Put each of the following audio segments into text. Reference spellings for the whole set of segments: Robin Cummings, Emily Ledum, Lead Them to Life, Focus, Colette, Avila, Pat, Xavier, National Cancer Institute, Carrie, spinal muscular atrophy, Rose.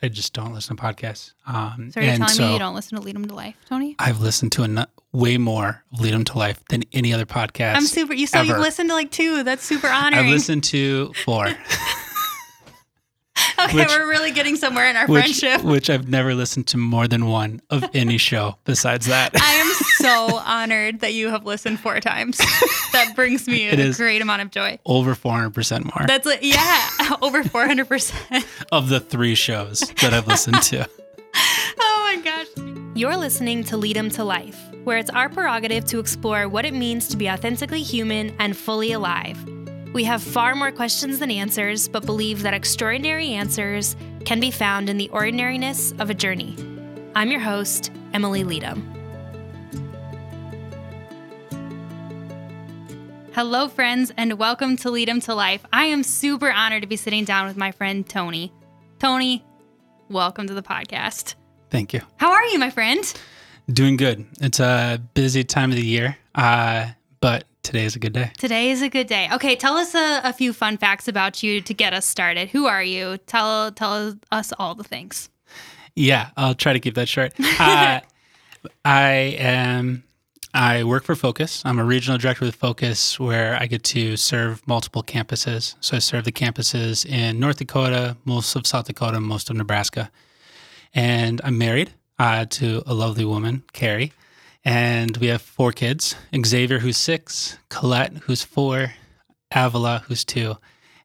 I just don't listen to podcasts. So you're telling me you don't listen to Lead Them to Life, Tony? I've listened to way more Lead Them to Life than any other podcast. I'm super. You've listened to like two. That's super honoring. I've listened to four. Okay, we're really getting somewhere in our friendship. Which I've never listened to more than one of any show besides that. I am so honored that you have listened four times. That brings me a great amount of joy. Over 400% more. That's like, yeah, over 400%. Of the three shows that I've listened to. Oh my gosh. You're listening to Lead 'Em to Life, where it's our prerogative to explore what it means to be authentically human and fully alive. We have far more questions than answers, but believe that extraordinary answers can be found in the ordinariness of a journey. I'm your host, Emily Ledum. Hello, friends, and welcome to Lead 'Em to Life. I am super honored to be sitting down with my friend, Tony. Tony, welcome to the podcast. Thank you. How are you, my friend? Doing good. It's a busy time of the year, but today is a good day. Today is a good day. Okay, tell us a few fun facts about you to get us started. Who are you? Tell us all the things. Yeah, I'll try to keep that short. I work for Focus. I'm a regional director with Focus, where I get to serve multiple campuses. So I serve the campuses in North Dakota, most of South Dakota, most of Nebraska. And I'm married to a lovely woman, Carrie. And we have four kids, Xavier, who's 6, Colette, who's 4, Avila, who's 2,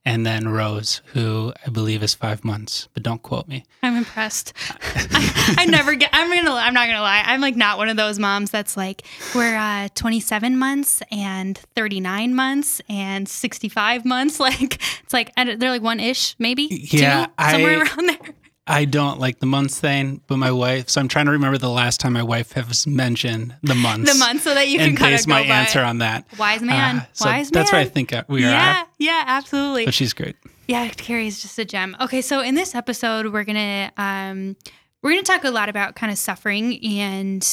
and then Rose, who I believe is 5 months, but don't quote me. I'm impressed. I'm not going to lie. I'm like not one of those moms that's like, we're 27 months and 39 months and 65 months. Like, it's like, they're like one-ish, maybe? Yeah. Two, somewhere around there. I don't like the months thing, but my wife, so I'm trying to remember the last time my wife has mentioned the months. The months, so that you can kind of go by. And base my answer on that. Wise man. That's where I think we are. Yeah, absolutely. But she's great. Yeah, Carrie's just a gem. Okay, so in this episode, we're gonna talk a lot about kind of suffering and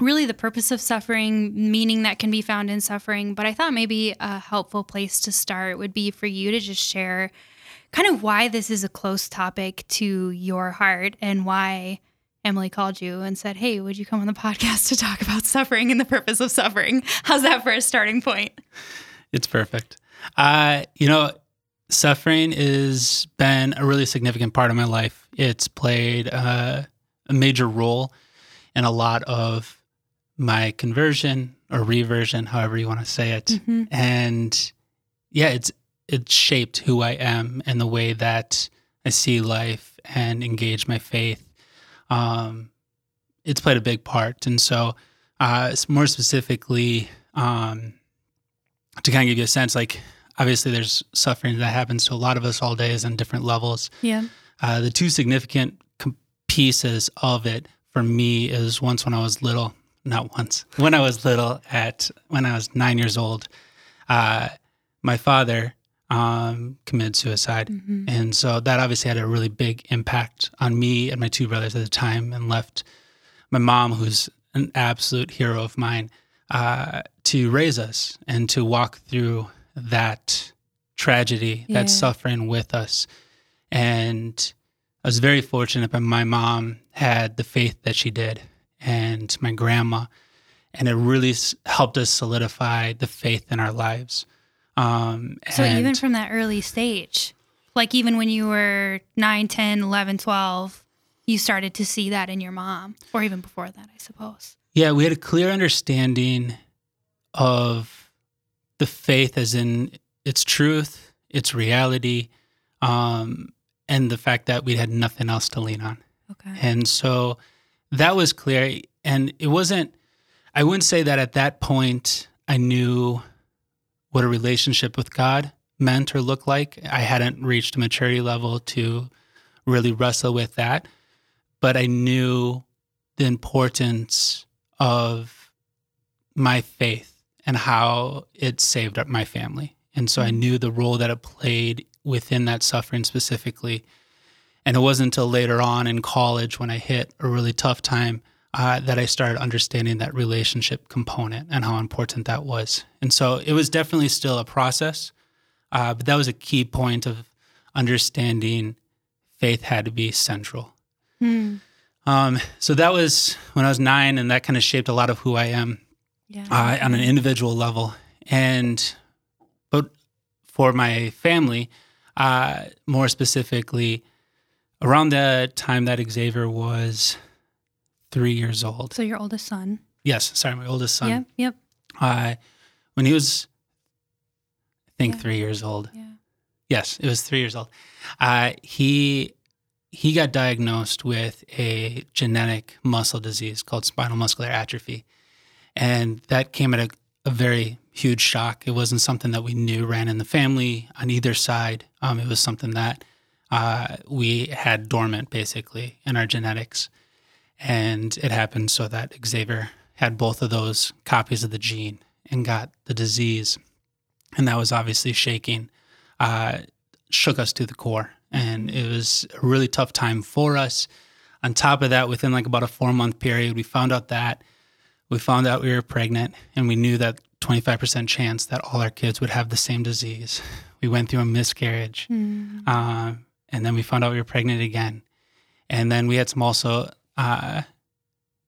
really the purpose of suffering, meaning that can be found in suffering. But I thought maybe a helpful place to start would be for you to just share kind of why this is a close topic to your heart and why Emily called you and said, hey, would you come on the podcast to talk about suffering and the purpose of suffering? How's that for a starting point? It's perfect. Suffering has been a really significant part of my life. It's played a major role in a lot of my conversion or reversion, however you want to say it. Mm-hmm. And yeah, it shaped who I am and the way that I see life and engage my faith. It's played a big part. And so more specifically, to kind of give you a sense, like obviously there's suffering that happens to a lot of us all days on different levels. Yeah. The two significant pieces of it for me is when I was 9 years old, my father committed suicide. Mm-hmm. And so that obviously had a really big impact on me and my two brothers at the time, and left my mom, who's an absolute hero of mine, to raise us and to walk through that tragedy, that suffering with us. And I was very fortunate that my mom had the faith that she did, and my grandma, and it really helped us solidify the faith in our lives. So even from that early stage, like even when you were 9, 10, 11, 12, you started to see that in your mom, or even before that, I suppose. Yeah, we had a clear understanding of the faith as in its truth, its reality, and the fact that we had nothing else to lean on. Okay. And so that was clear. And I wouldn't say that at that point I knew what a relationship with God meant or looked like. I hadn't reached a maturity level to really wrestle with that, but I knew the importance of my faith and how it saved up my family. And so I knew the role that it played within that suffering specifically. And it wasn't until later on in college, when I hit a really tough time, that I started understanding that relationship component and how important that was. And so it was definitely still a process, but that was a key point of understanding faith had to be central. Mm. So that was when I was 9, and that kind of shaped a lot of who I am on an individual level. But for my family, more specifically, around the time that Xavier was 3 years old. So your oldest son. Yes. Sorry, my oldest son. Yep. When he was, I think, 3 years old. Yeah. Yes, it was 3 years old. He got diagnosed with a genetic muscle disease called spinal muscular atrophy. And that came at a very huge shock. It wasn't something that we knew ran in the family on either side. It was something that we had dormant, basically, in our genetics. And it happened so that Xavier had both of those copies of the gene and got the disease. And that was obviously shook us to the core. And it was a really tough time for us. On top of that, within like about a 4-month period, we found out we were pregnant, and we knew that 25% chance that all our kids would have the same disease. We went through a miscarriage. Mm. And then we found out we were pregnant again. And then we had some also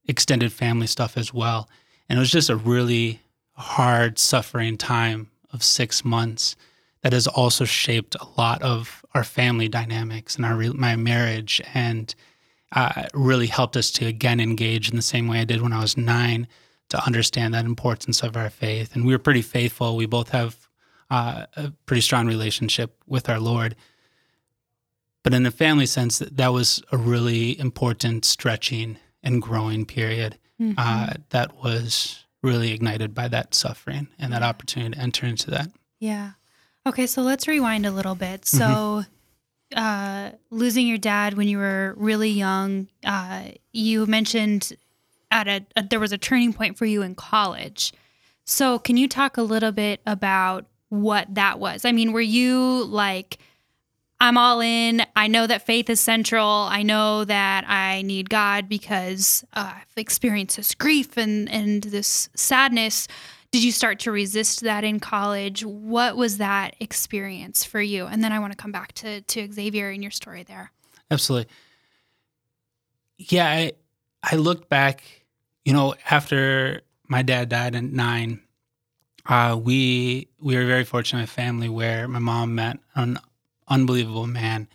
extended family stuff as well. And it was just a really hard, suffering time of 6 months that has also shaped a lot of our family dynamics and my marriage, and really helped us to, again, engage in the same way I did when I was 9, to understand that importance of our faith. And we were pretty faithful. We both have a pretty strong relationship with our Lord. But in the family sense, that was a really important stretching and growing period that was really ignited by that suffering and that opportunity to enter into that. Yeah. Okay, so let's rewind a little bit. So losing your dad when you were really young, you mentioned there was a turning point for you in college. So can you talk a little bit about what that was? I mean, were you like, I'm all in, I know that faith is central, I know that I need God because I've experienced this grief and this sadness. Did you start to resist that in college? What was that experience for you? And then I want to come back to Xavier and your story there. Absolutely. Yeah, I looked back, after my dad died at 9, we were very fortunate in a family where my mom met an unbelievable man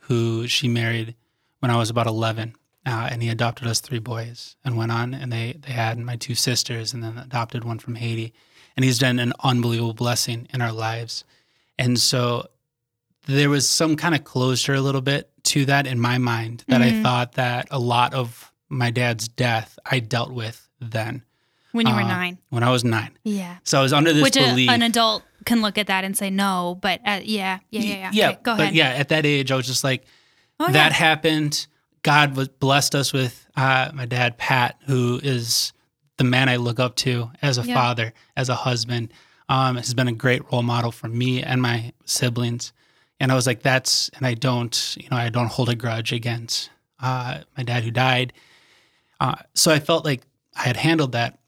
who she married when I was about 11. And he adopted us 3 boys and went on, and they had my 2 sisters, and then adopted one from Haiti. And he's done an unbelievable blessing in our lives. And so there was some kind of closure a little bit to that in my mind, that I thought that a lot of my dad's death I dealt with then. When you were 9. When I was 9. Yeah. So I was under this belief. Which an adult can look at that and say no, but yeah. Yeah, okay, go ahead. But yeah, at that age, I was just like, that happened. God blessed us with my dad, Pat, who is the man I look up to as a father, as a husband. Has been a great role model for me and my siblings. And I was like, I don't hold a grudge against my dad who died. So I felt like I had handled that.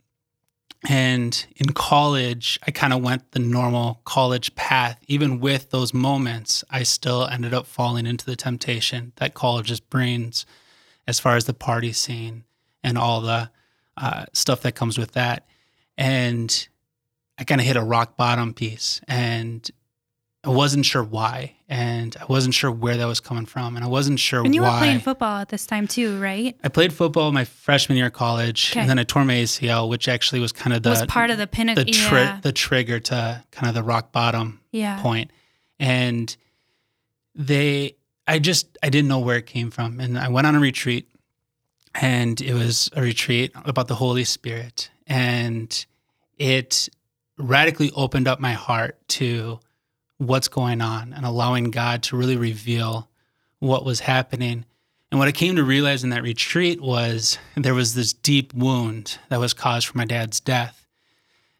And in college, I kind of went the normal college path. Even with those moments, I still ended up falling into the temptation that college just brings as far as the party scene and all the stuff that comes with that. And I kind of hit a rock bottom piece, and I wasn't sure why, and I wasn't sure where that was coming from, and I wasn't sure why. And you were playing football at this time too, right? I played football my freshman year of college, and then I tore my ACL, which actually was kind of was part of the pinnacle, the trigger to kind of the rock bottom point. And I didn't know where it came from, and I went on a retreat, and it was a retreat about the Holy Spirit, and it radically opened up my heart to what's going on and allowing God to really reveal what was happening. And what I came to realize in that retreat was there was this deep wound that was caused from my dad's death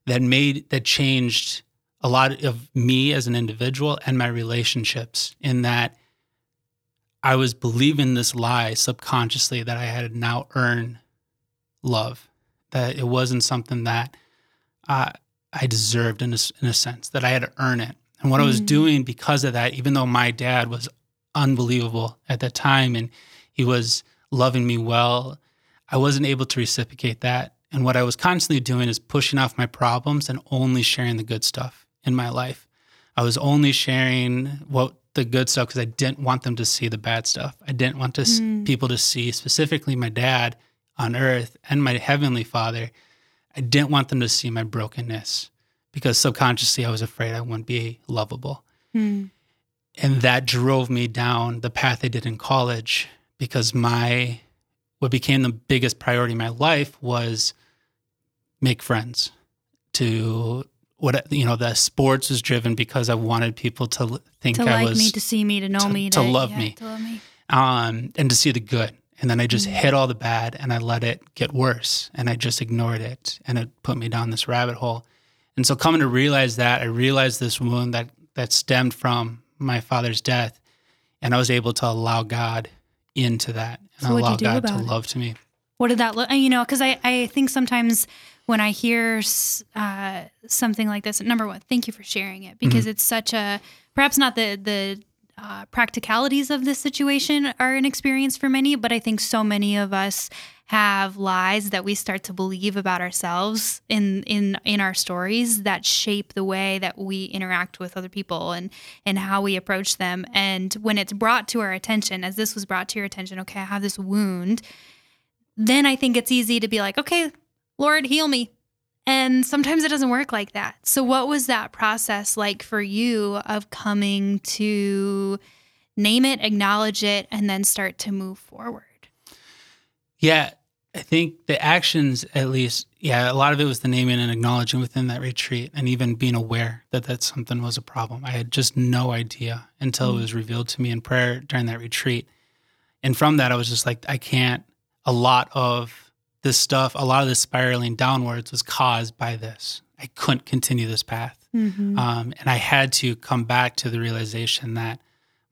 that changed a lot of me as an individual and my relationships, in that I was believing this lie subconsciously that I had to now earn love, that it wasn't something that I deserved in a sense, that I had to earn it. And what I was doing because of that, even though my dad was unbelievable at that time, and he was loving me well. I wasn't able to reciprocate that. And what I was constantly doing is pushing off my problems and only sharing the good stuff in my life. I was only sharing the good stuff because I didn't want them to see the bad stuff. I didn't want people to see, specifically my dad on earth and my heavenly father. I didn't want them to see my brokenness because subconsciously I was afraid I wouldn't be lovable. Mm. And that drove me down the path I did in college, because what became the biggest priority in my life was make friends. The sports was driven because I wanted people to think I was, to like me, to see me, to know me, to love me, and to see the good. And then I just hit all the bad, and I let it get worse, and I just ignored it, and it put me down this rabbit hole. And so coming to realize that, I realized this wound that stemmed from my father's death, and I was able to allow God into that and allow God to love to me. What did that look? You know, because I think sometimes when I hear something like this, number one, thank you for sharing it, because it's such a, perhaps not the practicalities of this situation are an experience for many, but I think so many of us have lies that we start to believe about ourselves in our stories that shape the way that we interact with other people and how we approach them. And when it's brought to our attention, as this was brought to your attention, okay, I have this wound, then I think it's easy to be like, okay, Lord, heal me. And sometimes it doesn't work like that. So what was that process like for you of coming to name it, acknowledge it, and then start to move forward? Yeah, I think the actions, at least, a lot of it was the naming and acknowledging within that retreat, and even being aware that something was a problem. I had just no idea until it was revealed to me in prayer during that retreat. And from that, I was just like, I can't. A lot of this spiraling downwards was caused by this. I couldn't continue this path. Mm-hmm. And I had to come back to the realization that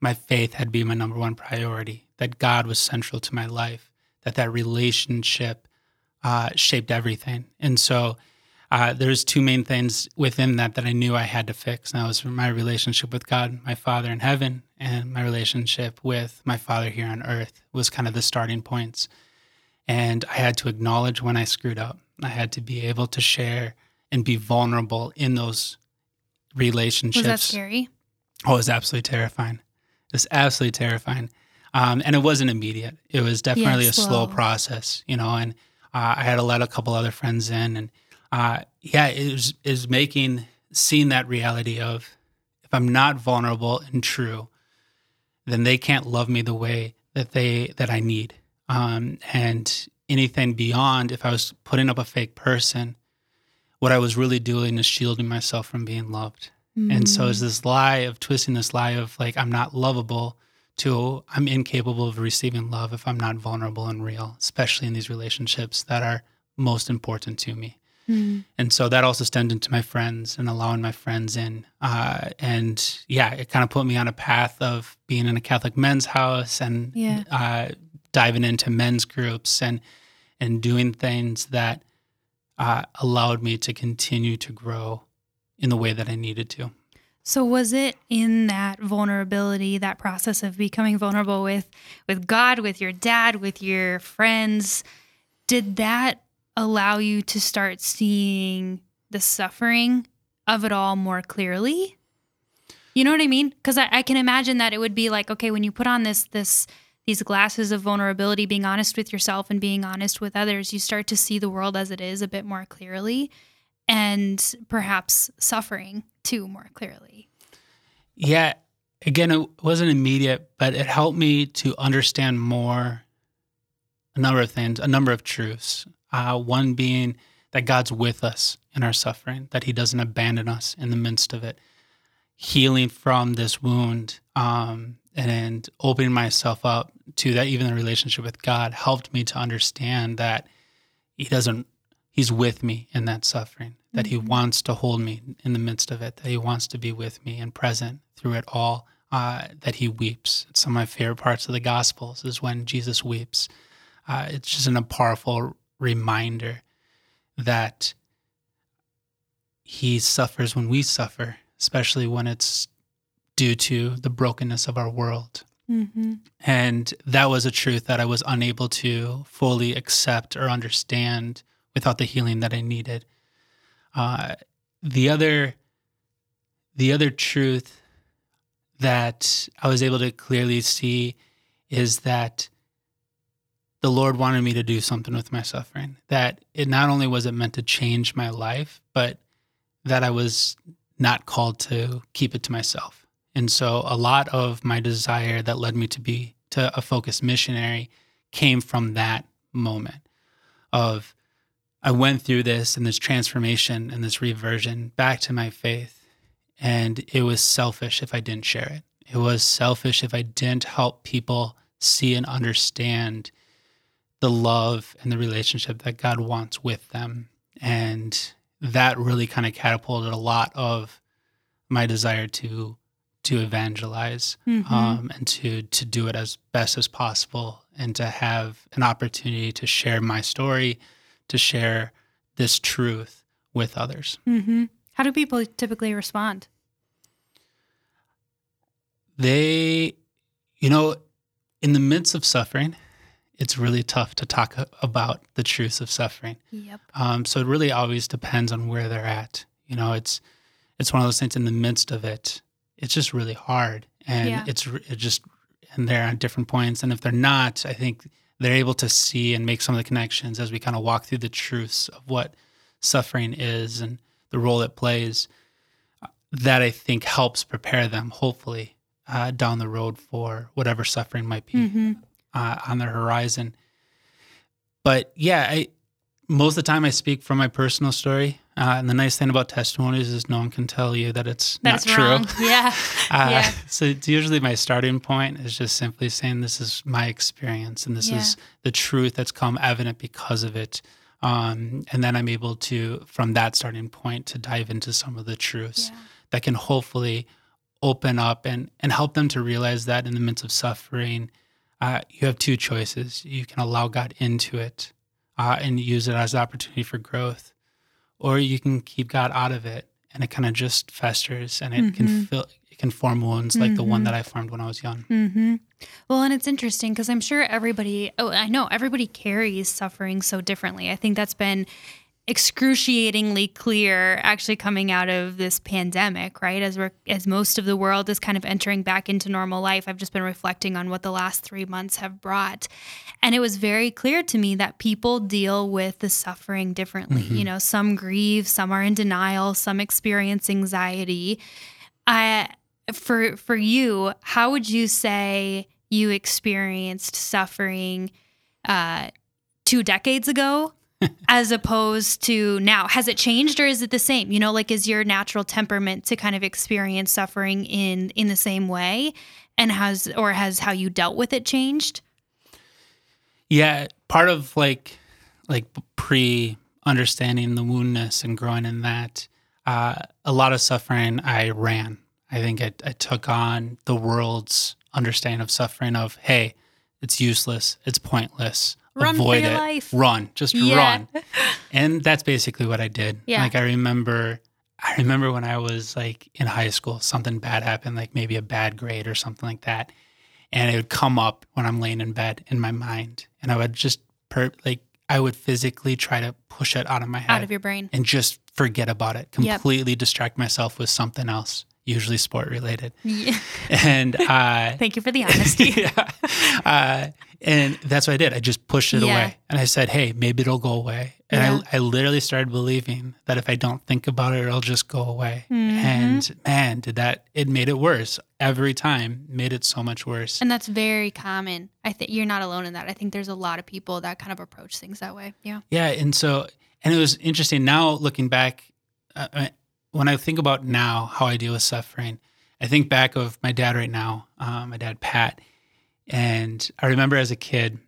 my faith had been my number one priority, that God was central to my life, that relationship shaped everything. And so there's two main things within that I knew I had to fix. And that was my relationship with God, my Father in heaven, and my relationship with my Father here on earth was kind of the starting points. And I had to acknowledge when I screwed up. I had to be able to share and be vulnerable in those relationships. Was that scary? Oh, it was absolutely terrifying. And it wasn't immediate. It was definitely a slow process, you know, and I had to let a couple other friends in. And it was seeing that reality of, if I'm not vulnerable and true, then they can't love me the way that I need. And anything beyond, if I was putting up a fake person, what I was really doing is shielding myself from being loved. Mm-hmm. And so it's this lie of twisting this lie of like, I'm not lovable to I'm incapable of receiving love if I'm not vulnerable and real, especially in these relationships that are most important to me. Mm-hmm. And so that also stemmed into my friends and allowing my friends in. It kind of put me on a path of being in a Catholic men's house and, diving into men's groups and doing things that allowed me to continue to grow in the way that I needed to. So was it in that vulnerability, that process of becoming vulnerable with God, with your dad, with your friends, did that allow you to start seeing the suffering of it all more clearly? You know what I mean? Because I can imagine that it would be like, okay, when you put on these glasses of vulnerability, being honest with yourself and being honest with others, you start to see the world as it is a bit more clearly, and perhaps suffering too more clearly. Yeah. Again, it wasn't immediate, but it helped me to understand more, a number of things, a number of truths. One being that God's with us in our suffering, that he doesn't abandon us in the midst of it. Healing from this wound, and opening myself up to that, even the relationship with God, helped me to understand that he's with me in that suffering, that he wants to hold me in the midst of it, that he wants to be with me and present through it all, that he weeps. It's some of my favorite parts of the Gospels is when Jesus weeps. It's just a powerful reminder that he suffers when we suffer, especially when it's due to the brokenness of our world. Mm-hmm. And that was a truth that I was unable to fully accept or understand without the healing that I needed. The other truth that I was able to clearly see is that the Lord wanted me to do something with my suffering, that it not only was it meant to change my life, but that I was not called to keep it to myself. And so a lot of my desire that led me to be to a focused missionary came from that moment of I went through this and this transformation and this reversion back to my faith. And it was selfish if I didn't share it. It was selfish if I didn't help people see and understand the love and the relationship that God wants with them. And that really kind of catapulted a lot of my desire to evangelize, mm-hmm. And to do it as best as possible and to have an opportunity to share my story, to share this truth with others. Mm-hmm. How do people typically respond? They, in the midst of suffering, it's really tough to talk about the truths of suffering. Yep. So it really always depends on where they're at. It's one of those things in the midst of it. It's just really hard, and and they're at different points. And if they're not, I think they're able to see and make some of the connections as we kind of walk through the truths of what suffering is and the role it plays. That I think helps prepare them, hopefully, down the road for whatever suffering might be mm-hmm. On their horizon. But most of the time I speak from my personal story. And the nice thing about testimonies is no one can tell you that it's not wrong. True. Yeah. So it's usually my starting point is just simply saying this is my experience and this is the truth that's come evident because of it. And then I'm able to, from that starting point, to dive into some of the truths that can hopefully open up and help them to realize that in the midst of suffering, you have two choices. You can allow God into it and use it as an opportunity for growth. Or you can keep God out of it, and it kind of just festers, and it mm-hmm. can form wounds like mm-hmm. the one that I formed when I was young. Mm-hmm. Well, and it's interesting because I'm sure everybody carries suffering so differently. I think that's been excruciatingly clear, actually coming out of this pandemic, right? As most of the world is kind of entering back into normal life, I've just been reflecting on what the last 3 months have brought. And it was very clear to me that people deal with the suffering differently. Mm-hmm. Some grieve, some are in denial, some experience anxiety. For you, how would you say you experienced suffering 2 decades ago? As opposed to now? Has it changed or is it the same? Is your natural temperament to kind of experience suffering in the same way? And has how you dealt with it changed? Yeah. Part of like pre-understanding the woundness and growing in that, a lot of suffering I ran. I think I took on the world's understanding of suffering of, hey, it's useless, it's pointless. Run avoid for your it. Life. Run, just run. And that's basically what I did. Yeah. I remember when I was in high school, something bad happened, maybe a bad grade or something like that. And it would come up when I'm laying in bed in my mind. And I would just I would physically try to push it out of my head. Out of your brain. And just forget about it. Completely distract myself with something else, usually sport related. Yeah. And thank you for the honesty. Yeah. And that's what I did. I just pushed it away. And I said, hey, maybe it'll go away. And I literally started believing that if I don't think about it, it'll just go away. Mm-hmm. And man, it made it worse. Every time made it so much worse. And that's very common. I think you're not alone in that. I think there's a lot of people that kind of approach things that way. Yeah. Yeah. And so, it was interesting now looking back, when I think about now how I deal with suffering, I think back of my dad right now, my dad, Pat. And I remember as a kid,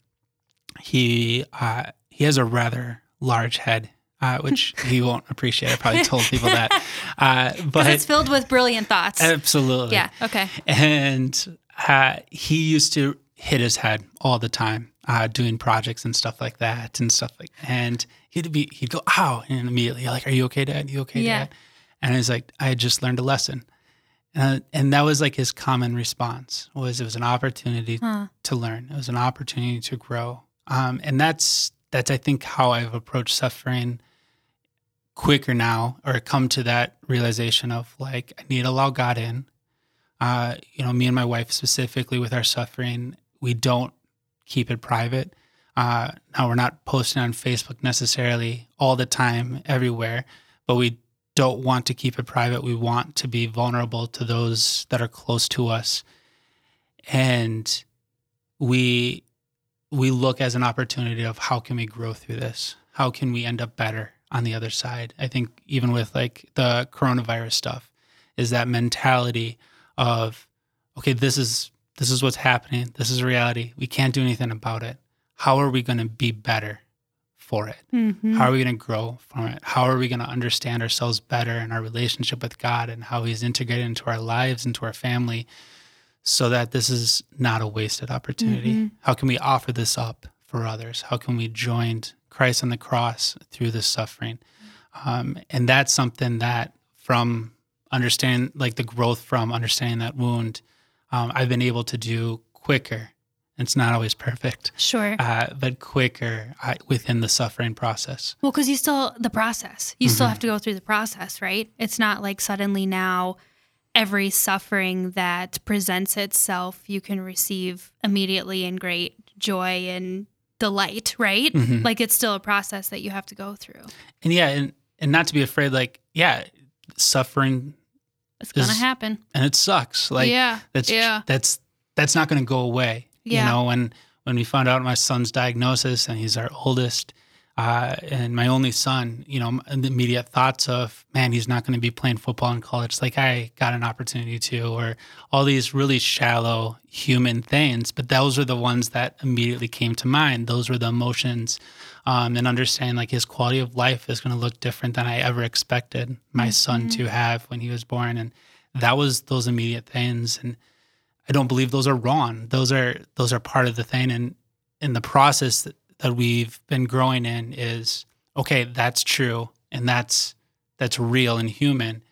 he has a rather large head, which he won't appreciate. I probably told people that. But it's filled with brilliant thoughts. Absolutely. Yeah. Okay. And he used to hit his head all the time, doing projects and stuff like that, and he'd go, ow, and immediately, are you okay, Dad? And I was like, I just learned a lesson. And that was like his common response, was it was an opportunity to learn. It was an opportunity to grow. And that's, I think, how I've approached suffering quicker now, or come to that realization of like, I need to allow God in. Me and my wife specifically with our suffering, we don't keep it private. Now we're not posting on Facebook necessarily all the time everywhere, but we don't want to keep it private. We want to be vulnerable to those that are close to us. And we look as an opportunity of how can we grow through this? How can we end up better on the other side? I think even with like the coronavirus stuff is that mentality of, okay, this is what's happening. This is reality. We can't do anything about it. How are we going to be better for it? Mm-hmm. How are we going to grow from it? How are we going to understand ourselves better and our relationship with God and how he's integrated into our lives, into our family, so that this is not a wasted opportunity? Mm-hmm. How can we offer this up for others? How can we join Christ on the cross through this suffering? And that's something that from understanding, like the growth from understanding that wound, I've been able to do quicker. It's not always perfect. Sure. But quicker within the suffering process. Well, because you still have to go through the process, right? It's not like suddenly now every suffering that presents itself, you can receive immediately in great joy and delight, right? Mm-hmm. Like it's still a process that you have to go through. And yeah, and not to be afraid, like, yeah, suffering. It's going to happen. And it sucks. Like, yeah. That's not going to go away. Yeah. You know, when we found out my son's diagnosis, and he's our oldest and my only son, you know, the immediate thoughts of, man, he's not going to be playing football in college like I got an opportunity to, or all these really shallow human things. But those are the ones that immediately came to mind. Those were the emotions, and understanding like his quality of life is going to look different than I ever expected my son to have when he was born. And that was those immediate things. And I don't believe those are wrong. Those are part of the thing. And in the process that we've been growing in is, okay, that's true. And that's real and human.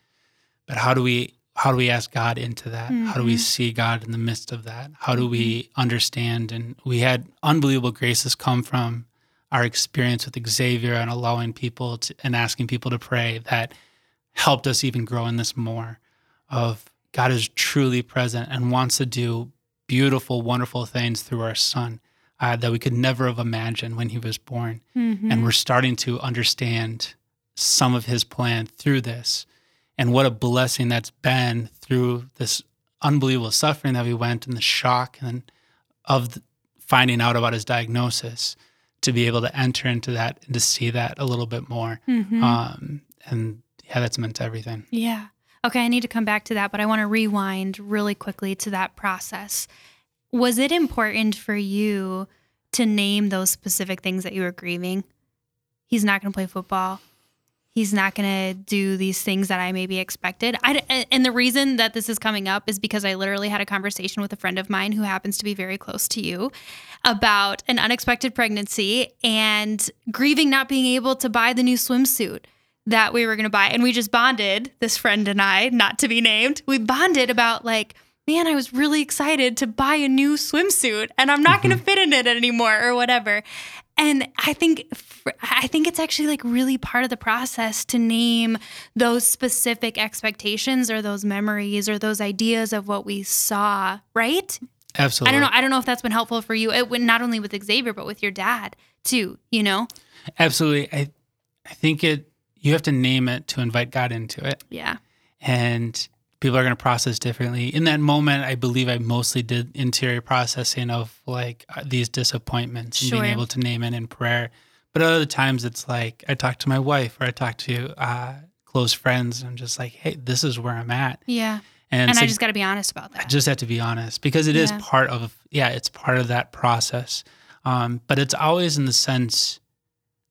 But how do we ask God into that? Mm-hmm. How do we see God in the midst of that? How do we understand? And we had unbelievable graces come from our experience with Xavier and allowing people to, and asking people to pray, that helped us even grow in this more of, God is truly present and wants to do beautiful, wonderful things through our son that we could never have imagined when he was born. Mm-hmm. And we're starting to understand some of his plan through this. And what a blessing that's been through this unbelievable suffering that we went, and the shock and of finding out about his diagnosis, to be able to enter into that and to see that a little bit more. Mm-hmm. And yeah, that's meant everything. Yeah. Okay, I need to come back to that, but I want to rewind really quickly to that process. Was it important for you to name those specific things that you were grieving? He's not going to play football. He's not going to do these things that I maybe expected. And the reason that this is coming up is because I literally had a conversation with a friend of mine who happens to be very close to you about an unexpected pregnancy and grieving not being able to buy the new swimsuit that we were going to buy. And we just bonded, this friend and I, not to be named, we bonded about like, man, I was really excited to buy a new swimsuit and I'm not going to fit in it anymore or whatever. And I think it's actually like really part of the process to name those specific expectations or those memories or those ideas of what we saw, right? Absolutely. I don't know if that's been helpful for you, not only with Xavier, but with your dad too, you know? Absolutely. I think you have to name it to invite God into it. Yeah. And people are going to process differently. In that moment, I believe I mostly did interior processing of like these disappointments and being able to name it in prayer. But other times it's like I talk to my wife or I talk to close friends. And I'm just like, hey, this is where I'm at. Yeah. And I just got to be honest about that. I just have to be honest because it is part of, it's part of that process. But it's always in the sense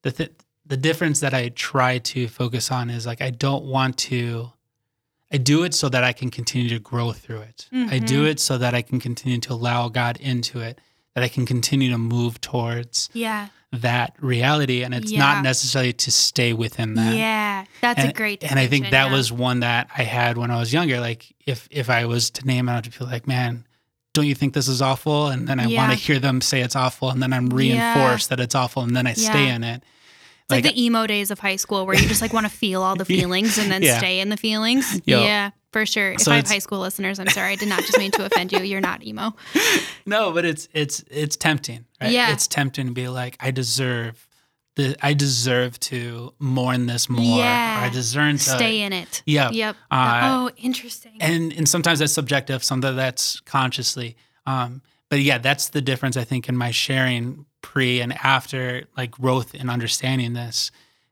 that the difference that I try to focus on is like, I do it so that I can continue to grow through it. Mm-hmm. I do it so that I can continue to allow God into it, that I can continue to move towards that reality, and it's not necessarily to stay within that. Yeah, that's a great distinction. And I think that was one that I had when I was younger. Like, if I was to name it, I'd feel like, man, don't you think this is awful? And then I want to hear them say it's awful, and then I'm reinforced that it's awful, and then I stay in it. It's like the emo days of high school where you just like want to feel all the feelings and then stay in the feelings. Yo. Yeah, for sure. If I have high school listeners, I'm sorry. I did not just mean to offend you. You're not emo. No, but it's tempting. Right? Yeah. It's tempting to be like, I deserve to mourn this more. Yeah. Or I deserve to stay in it. Yeah. Yep. Interesting. And sometimes that's subjective. Sometimes that's consciously. But yeah, that's the difference, I think, in my sharing pre and after, like, growth in understanding this,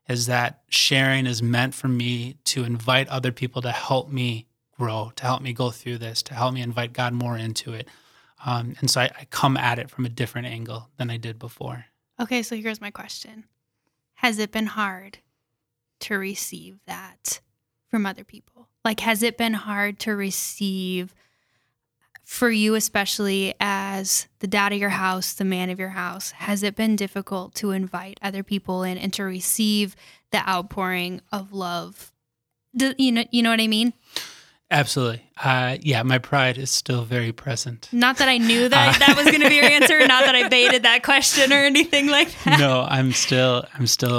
is that sharing is meant for me to invite other people to help me grow, to help me go through this, to help me invite God more into it. And so I come at it from a different angle than I did before. Okay, so here's my question. Has it been hard to receive that from other people? Like, has it been hard to receive for you, especially as the dad of your house, the man of your house? Has it been difficult to invite other people in and to receive the outpouring of love? You know what I mean? Absolutely. My pride is still very present. Not that I knew that that was going to be your answer. Not that I baited that question or anything like that. No, I'm still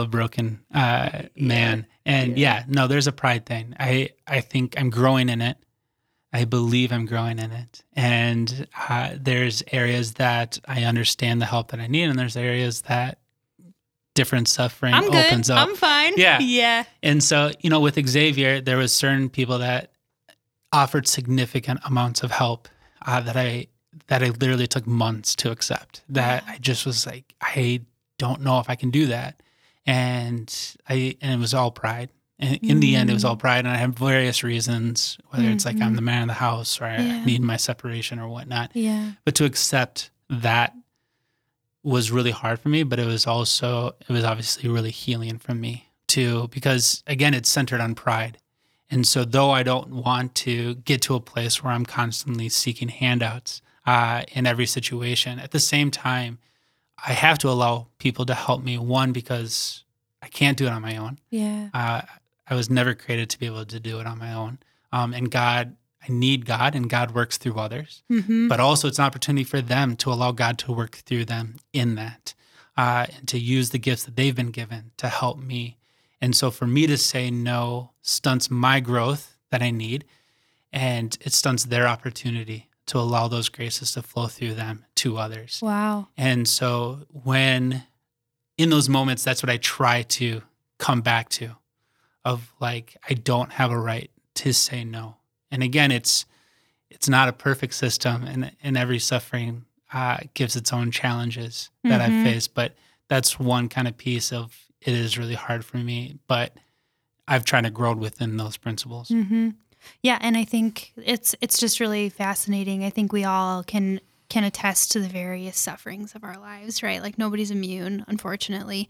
a broken man, and no, there's a pride thing. I think I'm growing in it. I believe I'm growing in it. And there's areas that I understand the help that I need, and there's areas that different suffering opens up. I'm fine. Yeah. Yeah. And so, with Xavier, there was certain people that offered significant amounts of help that I literally took months to accept. That I just was like, I don't know if I can do that. And it was all pride. And in the end, it was all pride, and I have various reasons, whether it's like I'm the man of the house or I need my separation or whatnot. Yeah. But to accept that was really hard for me, but it was obviously really healing for me too, because again, it's centered on pride. And so though I don't want to get to a place where I'm constantly seeking handouts in every situation, at the same time, I have to allow people to help me, one, because I can't do it on my own. Yeah. I was never created to be able to do it on my own. And God, I need God, and God works through others. Mm-hmm. But also it's an opportunity for them to allow God to work through them in that, and to use the gifts that they've been given to help me. And so for me to say no stunts my growth that I need, and it stunts their opportunity to allow those graces to flow through them to others. Wow. And so when in those moments, that's what I try to come back to, of like, I don't have a right to say no. And again, it's not a perfect system, and every suffering gives its own challenges that I've faced. But that's one kind of piece of it is really hard for me, but I've tried to grow within those principles. Mm-hmm. Yeah, and I think it's just really fascinating. I think we all can attest to the various sufferings of our lives, right? Like, nobody's immune, unfortunately,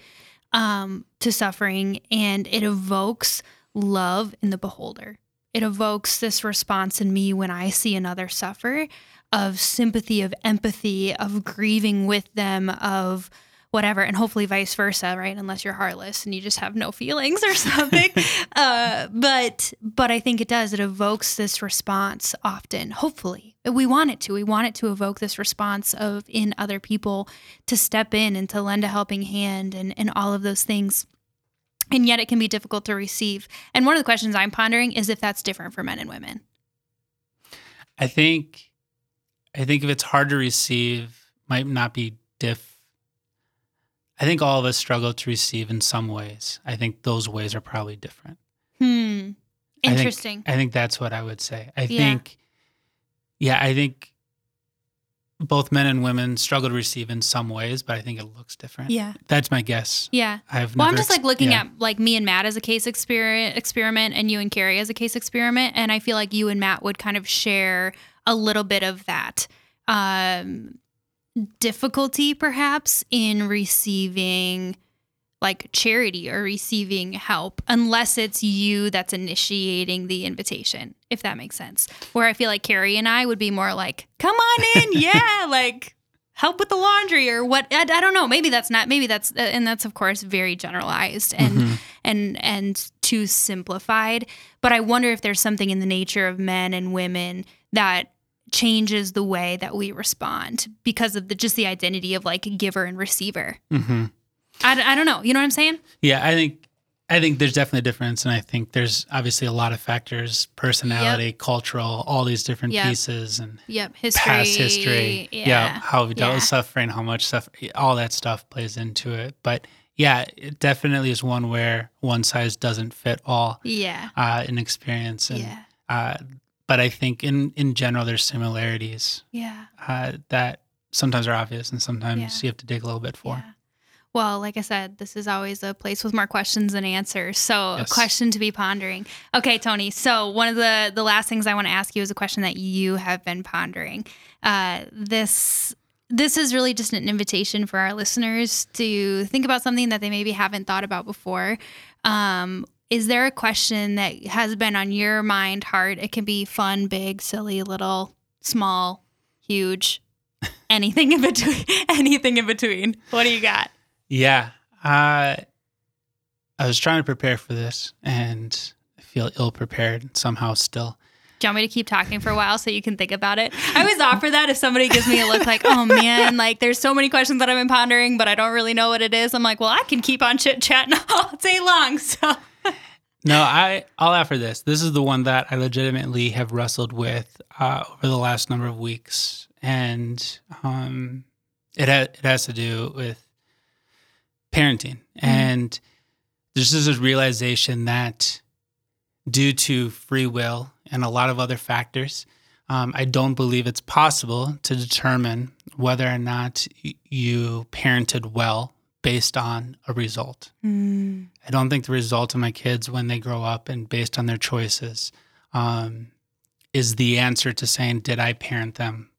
to suffering, and it evokes love in the beholder. It evokes this response in me when I see another suffer, of sympathy, of empathy, of grieving with them, of whatever, and hopefully vice versa, right? Unless you're heartless and you just have no feelings or something. But I think it does. It evokes this response often, hopefully. We want it to. We want it to evoke this response of in other people to step in and to lend a helping hand and all of those things. And yet it can be difficult to receive. And one of the questions I'm pondering is if that's different for men and women. I think if it's hard to receive, might not be I think all of us struggle to receive in some ways. I think those ways are probably different. Interesting. I think that's what I would say. I think both men and women struggle to receive in some ways, but I think it looks different. Yeah. That's my guess. Yeah. I'm just like looking at like me and Matt as a case experiment and you and Carrie as a case experiment. And I feel like you and Matt would kind of share a little bit of that difficulty perhaps in receiving like charity or receiving help, unless it's you that's initiating the invitation, if that makes sense. Where I feel like Carrie and I would be more like, come on in. Yeah. Like, help with the laundry or what, I don't know. Maybe that's not, maybe that's, and that's of course very generalized and, mm-hmm. and too simplified. But I wonder if there's something in the nature of men and women that changes the way that we respond because of the, just the identity of like giver and receiver. Mm-hmm. I don't know. You know what I'm saying? Yeah. I think there's definitely a difference. And I think there's obviously a lot of factors, personality, yep. cultural, all these different yep. pieces and yep. history. Past history. Yeah. yeah how we dealt yeah. with suffering, how much suffering, all that stuff plays into it. But yeah, it definitely is one where one size doesn't fit all yeah. An experience. And, yeah. But I think in general, there's similarities yeah. That sometimes are obvious and sometimes yeah. you have to dig a little bit for. Yeah. Well, like I said, this is always a place with more questions than answers. So yes. a question to be pondering. Okay, Tony. So one of the last things I want to ask you is a question that you have been pondering. This is really just an invitation for our listeners to think about something that they maybe haven't thought about before. Is there a question that has been on your mind, heart? It can be fun, big, silly, little, small, huge, anything in between, anything in between. What do you got? Yeah. I was trying to prepare for this and I feel ill-prepared somehow still. Do you want me to keep talking for a while so you can think about it? I always offer that if somebody gives me a look like, oh man, like there's so many questions that I've been pondering, but I don't really know what it is. I'm like, well, I can keep on chit-chatting all day long. So no, I'll offer this. This is the one that I legitimately have wrestled with over the last number of weeks. And it has to do with parenting. Mm-hmm. And this is a realization that due to free will and a lot of other factors, I don't believe it's possible to determine whether or not you parented well based on a result. Mm. I don't think the result of my kids when they grow up and based on their choices is the answer to saying, did I parent them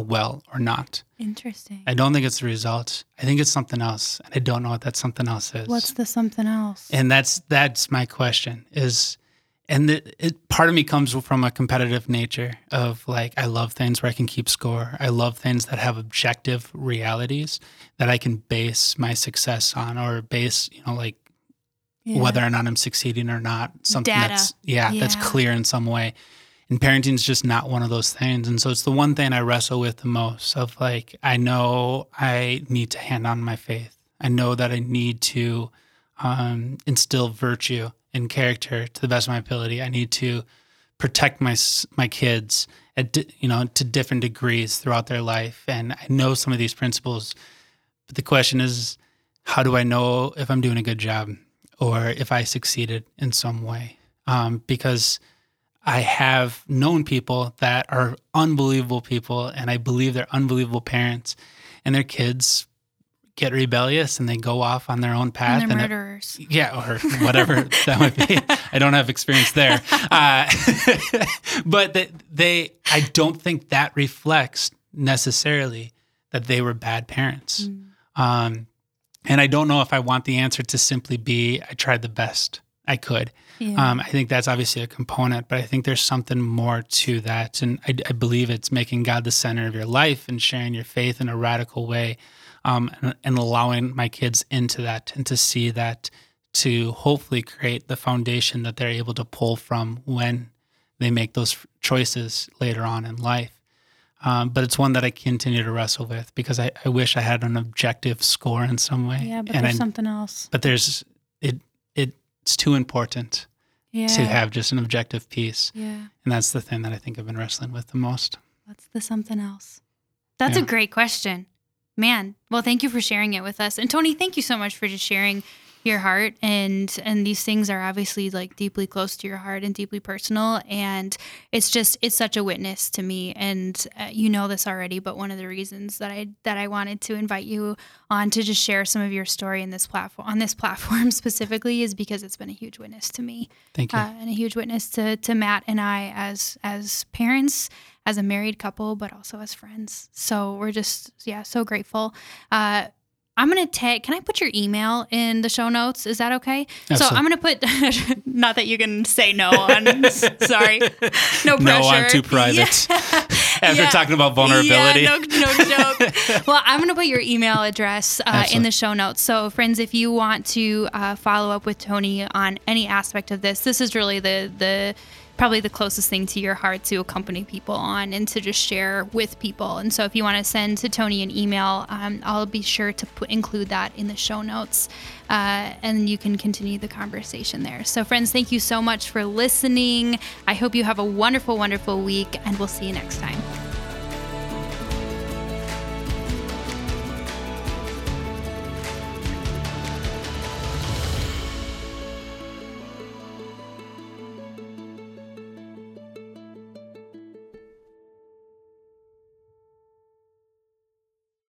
well or not. Interesting. I don't think it's the result. I think it's something else. And I don't know what that something else is. What's the something else? And that's my question is, and part of me comes from a competitive nature of like, I love things where I can keep score. I love things that have objective realities that I can base my success on or base, you know, like yeah. whether or not I'm succeeding or not. Something data. That's, yeah, that's clear in some way. And parenting is just not one of those things. And so it's the one thing I wrestle with the most of like, I know I need to hand on my faith. I know that I need to instill virtue and character to the best of my ability. I need to protect my kids at to different degrees throughout their life. And I know some of these principles, but the question is, how do I know if I'm doing a good job or if I succeeded in some way? Because I have known people that are unbelievable people, and I believe they're unbelievable parents, and their kids get rebellious and they go off on their own path. And they're murderers. Or whatever that might be. I don't have experience there. But I don't think that reflects necessarily that they were bad parents. Mm. And I don't know if I want the answer to simply be, I tried the best I could. Yeah. I think that's obviously a component, but I think there's something more to that. And I believe it's making God the center of your life and sharing your faith in a radical way and allowing my kids into that and to see that, to hopefully create the foundation that they're able to pull from when they make those choices later on in life. But it's one that I continue to wrestle with because I wish I had an objective score in some way. Yeah, but there's something else. But it's too important to have just an objective piece. Yeah. And that's the thing that I think I've been wrestling with the most. What's the something else? That's a great question, man. Well, thank you for sharing it with us. And Tony, thank you so much for just sharing your heart. And these things are obviously like deeply close to your heart and deeply personal. And it's such a witness to me. And you know this already, but one of the reasons that I wanted to invite you on to just share some of your story in this platform, on this platform specifically, is because it's been a huge witness to me. Thank you. And a huge witness to Matt and I as parents, as a married couple, but also as friends. So we're just, so grateful. I'm going to take, can I put your email in the show notes? Is that okay? Absolutely. So I'm going to put, not that you can say no, sorry. No pressure. No, I'm too private. Yeah. after talking about vulnerability. Yeah, no joke. Well, I'm going to put your email address in the show notes. So, friends, if you want to follow up with Tony on any aspect of this, this is really the probably the closest thing to your heart to accompany people on and to just share with people. And so if you want to send to Tony an email, I'll be sure to include that in the show notes, and you can continue the conversation there. So friends, thank you so much for listening. I hope you have a wonderful, wonderful week, and we'll see you next time.